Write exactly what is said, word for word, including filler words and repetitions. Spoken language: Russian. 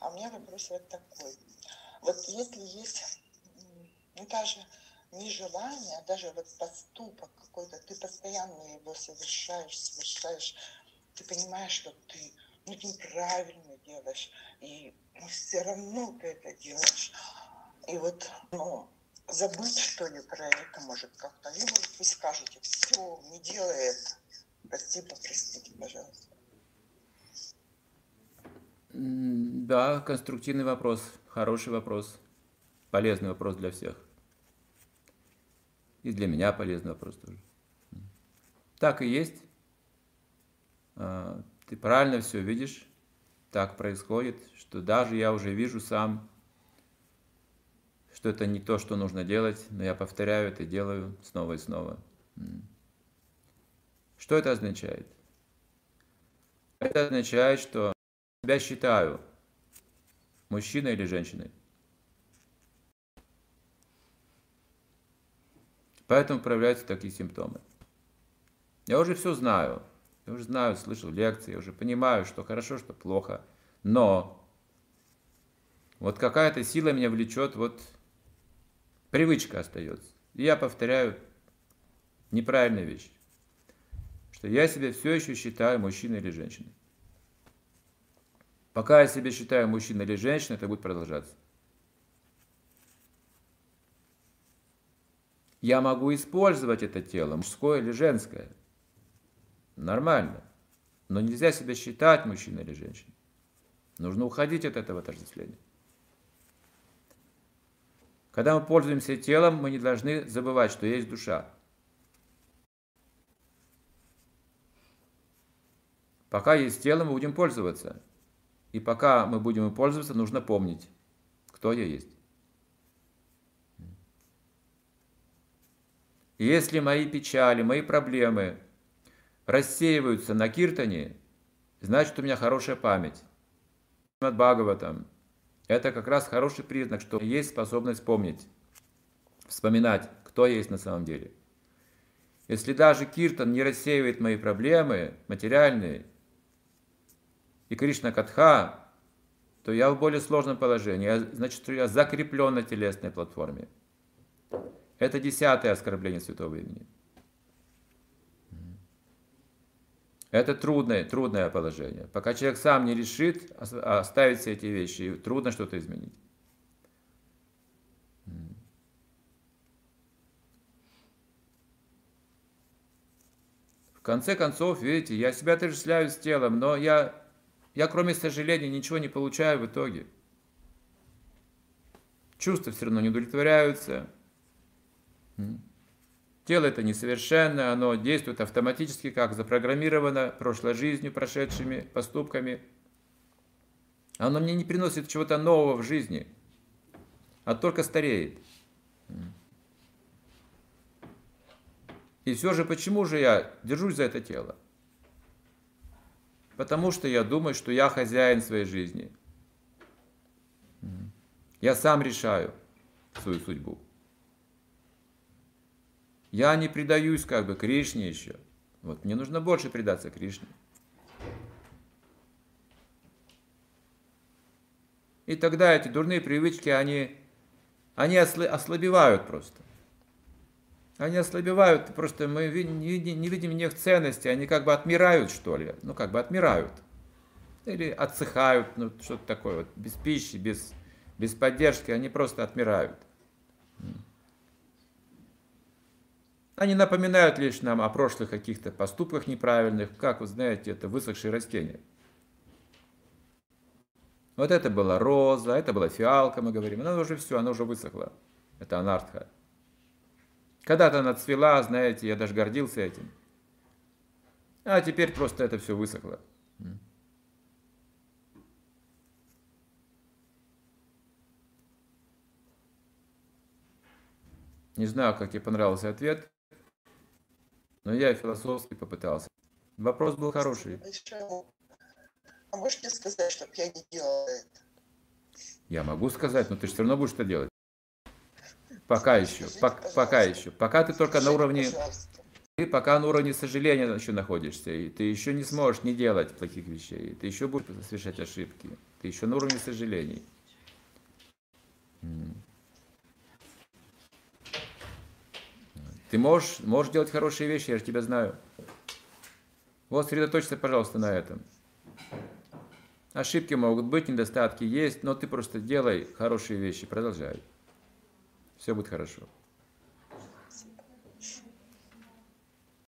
А у меня вопрос вот такой. Вот если есть, ну, даже не желание, а даже вот поступок какой-то, ты постоянно его совершаешь, совершаешь, ты понимаешь, что ты, ну, неправильно делаешь, и ну, все равно ты это делаешь. И вот, ну, забыть, что ли, про это может как-то. Либо вы скажете, все, не делай это. Прости, попростите, пожалуйста. Да, конструктивный вопрос, хороший вопрос, полезный вопрос для всех. И для меня полезный вопрос тоже. Так и есть. Ты правильно все видишь. Так происходит, что даже я уже вижу сам, что это не то, что нужно делать, но я повторяю это и делаю снова и снова. Что это означает? Это означает, что я считаю мужчиной или женщиной. Поэтому проявляются такие симптомы. Я уже все знаю. Я уже знаю, слышал лекции, я уже понимаю, что хорошо, что плохо. Но вот какая-то сила меня влечет, вот привычка остается. И я повторяю неправильную вещь, что я себя все еще считаю мужчиной или женщиной. Пока я себя считаю мужчиной или женщиной, это будет продолжаться. Я могу использовать это тело, мужское или женское. Нормально. Но нельзя себя считать мужчиной или женщиной. Нужно уходить от этого отождествления. Когда мы пользуемся телом, мы не должны забывать, что есть душа. Пока есть тело, мы будем пользоваться. И пока мы будем им пользоваться, нужно помнить, кто я есть. И если мои печали, мои проблемы рассеиваются на киртане, значит, у меня хорошая память. От Бхагаватам. Это как раз хороший признак, что есть способность помнить, вспоминать, кто я есть на самом деле. Если даже киртан не рассеивает мои проблемы материальные, и Кришна Катха, то я в более сложном положении. Я, значит, что я закреплен на телесной платформе. Это десятое оскорбление святого имени. Это трудное, трудное положение. Пока человек сам не решит оставить все эти вещи, трудно что-то изменить. В конце концов, видите, я себя отождествляю с телом, но я... Я, кроме сожаления, ничего не получаю в итоге. Чувства все равно не удовлетворяются. Тело это несовершенно, оно действует автоматически, как запрограммировано, прошлой жизнью, прошедшими поступками. Оно мне не приносит чего-то нового в жизни, а только стареет. И все же, почему же я держусь за это тело? Потому что я думаю, что я хозяин своей жизни. Я сам решаю свою судьбу. Я не предаюсь как бы Кришне еще. Вот, мне нужно больше предаться Кришне. И тогда эти дурные привычки, они, они ослабевают просто. Они ослабевают, просто мы не видим в них ценности, они как бы отмирают, что ли, ну как бы отмирают. Или отсыхают, ну что-то такое, вот, без пищи, без, без поддержки, они просто отмирают. Они напоминают лишь нам о прошлых каких-то поступках неправильных, как, вы знаете, это высохшие растения. Вот это была роза, это была фиалка, мы говорим, она уже все, она уже высохла, это анартха. Когда-то она цвела, знаете, я даже гордился этим. А теперь просто это все высохло. Не знаю, как тебе понравился ответ, но я философски попытался. Вопрос был хороший. А можете сказать, чтобы я не делала это? Я могу сказать, но ты же все равно будешь это делать. Пока еще, пока, пока еще, пока ты только на уровне, ты пока на уровне сожаления еще находишься, и ты еще не сможешь не делать таких вещей, ты еще будешь совершать ошибки. Ты еще на уровне сожалений. Ты можешь, можешь делать хорошие вещи, я же тебя знаю. Вот, сосредоточься, пожалуйста, на этом. Ошибки могут быть, недостатки есть, но ты просто делай хорошие вещи, продолжай. Все будет хорошо.